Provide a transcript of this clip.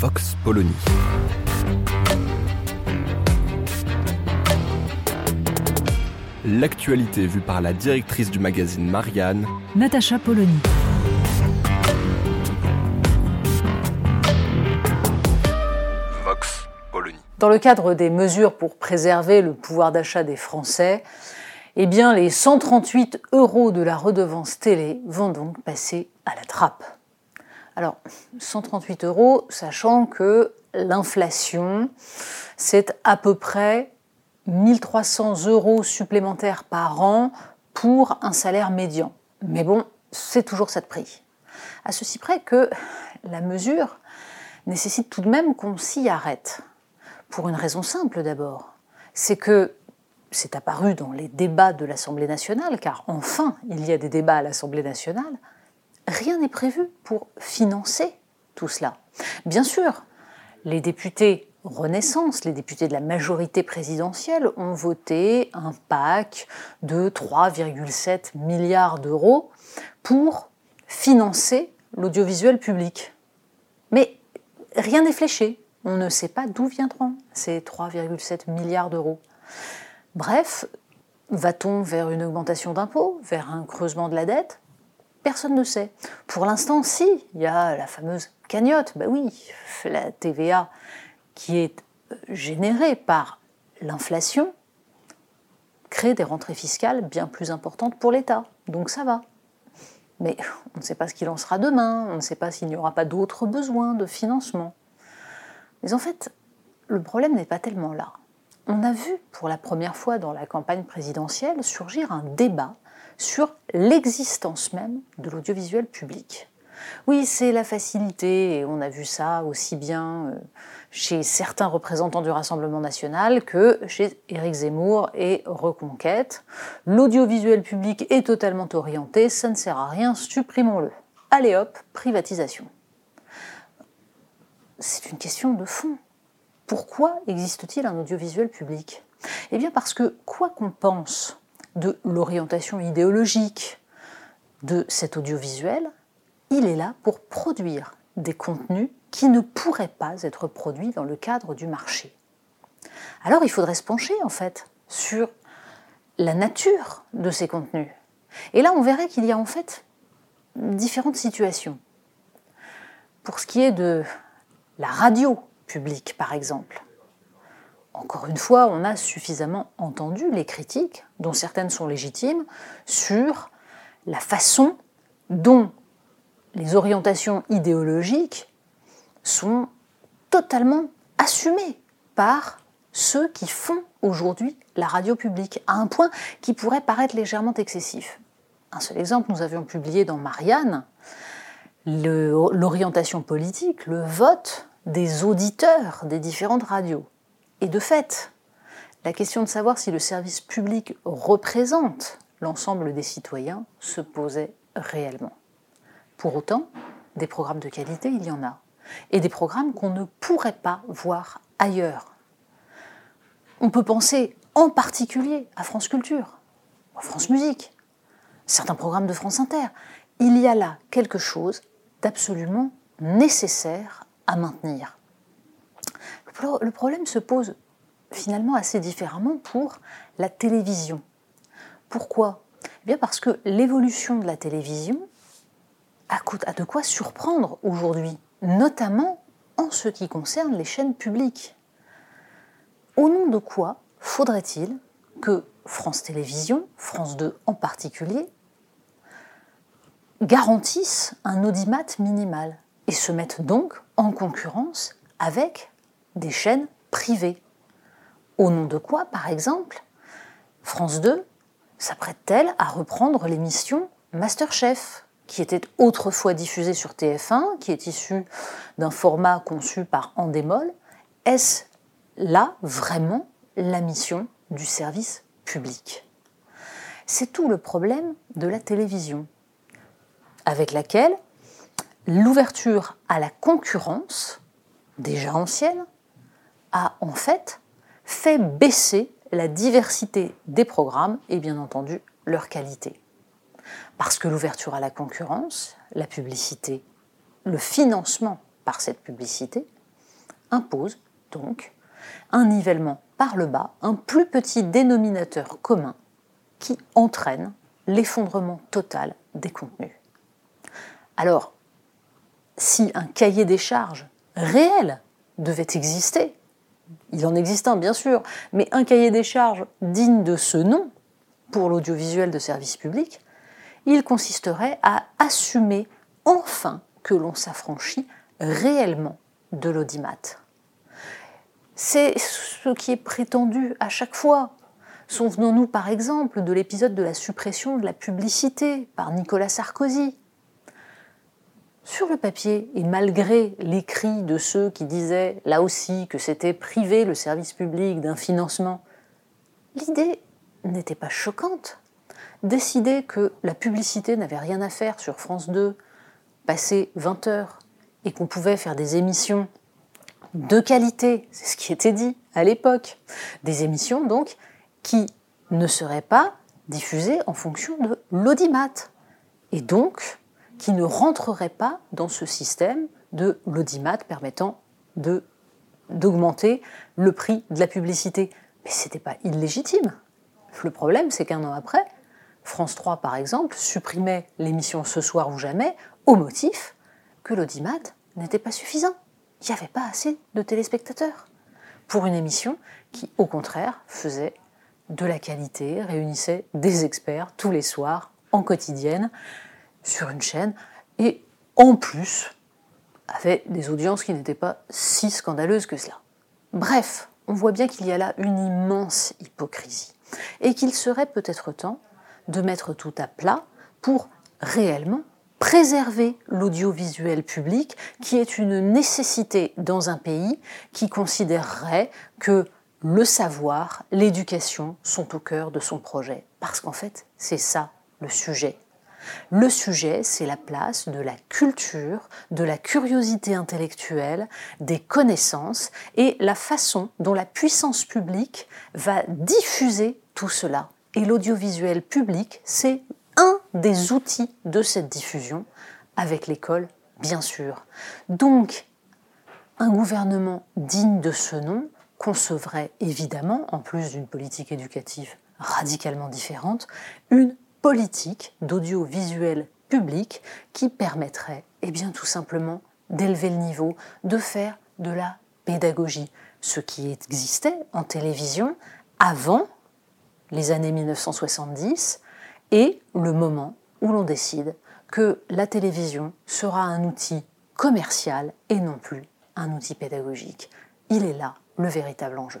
Vox Polony. L'actualité vue par la directrice du magazine Marianne, Natacha Polony. Vox Polony. Dans le cadre des mesures pour préserver le pouvoir d'achat des Français, les 138 euros de la redevance télé vont donc passer à la trappe. Alors, 138 euros, sachant que l'inflation, c'est à peu près 1300 euros supplémentaires par an pour un salaire médian. Mais bon, c'est toujours ça de prix. À ceci près que la mesure nécessite tout de même qu'on s'y arrête. Pour une raison simple d'abord, c'est que c'est apparu dans les débats de l'Assemblée nationale, car enfin, il y a des débats à l'Assemblée nationale, rien n'est prévu pour financer tout cela. Bien sûr, les députés Renaissance, les députés de la majorité présidentielle ont voté un PAC de 3,7 milliards d'euros pour financer l'audiovisuel public. Mais rien n'est fléché. On ne sait pas d'où viendront ces 3,7 milliards d'euros. Bref, va-t-on vers une augmentation d'impôts, vers un creusement de la dette ? Personne ne sait. Pour l'instant, si, il y a la fameuse cagnotte. Ben oui, la TVA qui est générée par l'inflation crée des rentrées fiscales bien plus importantes pour l'État. Donc ça va. Mais on ne sait pas ce qu'il en sera demain, on ne sait pas s'il n'y aura pas d'autres besoins de financement. Mais en fait, le problème n'est pas tellement là. On a vu pour la première fois dans la campagne présidentielle surgir un débat sur l'existence même de l'audiovisuel public. Oui, c'est la facilité, et on a vu ça aussi bien chez certains représentants du Rassemblement National que chez Éric Zemmour et Reconquête. L'audiovisuel public est totalement orienté, ça ne sert à rien, supprimons-le. Allez hop, privatisation. C'est une question de fond. Pourquoi existe-t-il un audiovisuel public ? Eh bien parce que, quoi qu'on pense de l'orientation idéologique de cet audiovisuel, il est là pour produire des contenus qui ne pourraient pas être produits dans le cadre du marché. Alors il faudrait se pencher en fait sur la nature de ces contenus. Et là on verrait qu'il y a en fait différentes situations. Pour ce qui est de la radio publique par exemple, encore une fois, on a suffisamment entendu les critiques, dont certaines sont légitimes, sur la façon dont les orientations idéologiques sont totalement assumées par ceux qui font aujourd'hui la radio publique, à un point qui pourrait paraître légèrement excessif. Un seul exemple, nous avions publié dans Marianne l'orientation politique, le vote des auditeurs des différentes radios. Et de fait, la question de savoir si le service public représente l'ensemble des citoyens se posait réellement. Pour autant, des programmes de qualité, il y en a. Et des programmes qu'on ne pourrait pas voir ailleurs. On peut penser en particulier à France Culture, à France Musique, certains programmes de France Inter. Il y a là quelque chose d'absolument nécessaire à maintenir. Le problème se pose finalement assez différemment pour la télévision. Pourquoi ? Eh bien parce que l'évolution de la télévision a de quoi surprendre aujourd'hui, notamment en ce qui concerne les chaînes publiques. Au nom de quoi faudrait-il que France Télévisions, France 2 en particulier, garantissent un audimat minimal et se mettent donc en concurrence avec des chaînes privées. Au nom de quoi, par exemple, France 2 s'apprête-t-elle à reprendre l'émission Masterchef, qui était autrefois diffusé sur TF1, qui est issu d'un format conçu par Endemol, est-ce là vraiment la mission du service public ? C'est tout le problème de la télévision, avec laquelle l'ouverture à la concurrence, déjà ancienne, a en fait baisser la diversité des programmes et bien entendu leur qualité. Parce que l'ouverture à la concurrence, la publicité, le financement par cette publicité, impose donc un nivellement par le bas, un plus petit dénominateur commun qui entraîne l'effondrement total des contenus. Alors, si un cahier des charges réel devait exister, il en existe un bien sûr, mais un cahier des charges digne de ce nom pour l'audiovisuel de service public, il consisterait à assumer enfin que l'on s'affranchit réellement de l'audimat. C'est ce qui est prétendu à chaque fois. Souvenons-nous par exemple de l'épisode de la suppression de la publicité par Nicolas Sarkozy. Sur le papier, et malgré les cris de ceux qui disaient là aussi que c'était priver le service public d'un financement, l'idée n'était pas choquante. Décider que la publicité n'avait rien à faire sur France 2, passer 20 heures, et qu'on pouvait faire des émissions de qualité, c'est ce qui était dit à l'époque, des émissions donc qui ne seraient pas diffusées en fonction de l'audimat, et donc qui ne rentreraient pas dans ce système de l'audimat permettant d'augmenter le prix de la publicité. Mais ce n'était pas illégitime. Le problème, c'est qu'un an après, France 3, par exemple, supprimait l'émission Ce soir ou jamais au motif que l'audimat n'était pas suffisant. Il n'y avait pas assez de téléspectateurs pour une émission qui, au contraire, faisait de la qualité, réunissait des experts tous les soirs, en quotidienne, sur une chaîne, et en plus, avait des audiences qui n'étaient pas si scandaleuses que cela. Bref, on voit bien qu'il y a là une immense hypocrisie, et qu'il serait peut-être temps de mettre tout à plat pour réellement préserver l'audiovisuel public qui est une nécessité dans un pays qui considérerait que le savoir, l'éducation sont au cœur de son projet. Parce qu'en fait, c'est ça le sujet. Le sujet, c'est la place de la culture, de la curiosité intellectuelle, des connaissances et la façon dont la puissance publique va diffuser tout cela. Et l'audiovisuel public, c'est un des outils de cette diffusion, avec l'école, bien sûr. Donc, un gouvernement digne de ce nom concevrait évidemment, en plus d'une politique éducative radicalement différente, une politique d'audiovisuel public qui permettrait, eh bien, tout simplement, d'élever le niveau, de faire de la pédagogie. Ce qui existait en télévision avant les années 1970, et le moment où l'on décide que la télévision sera un outil commercial et non plus un outil pédagogique. Il est là le véritable enjeu.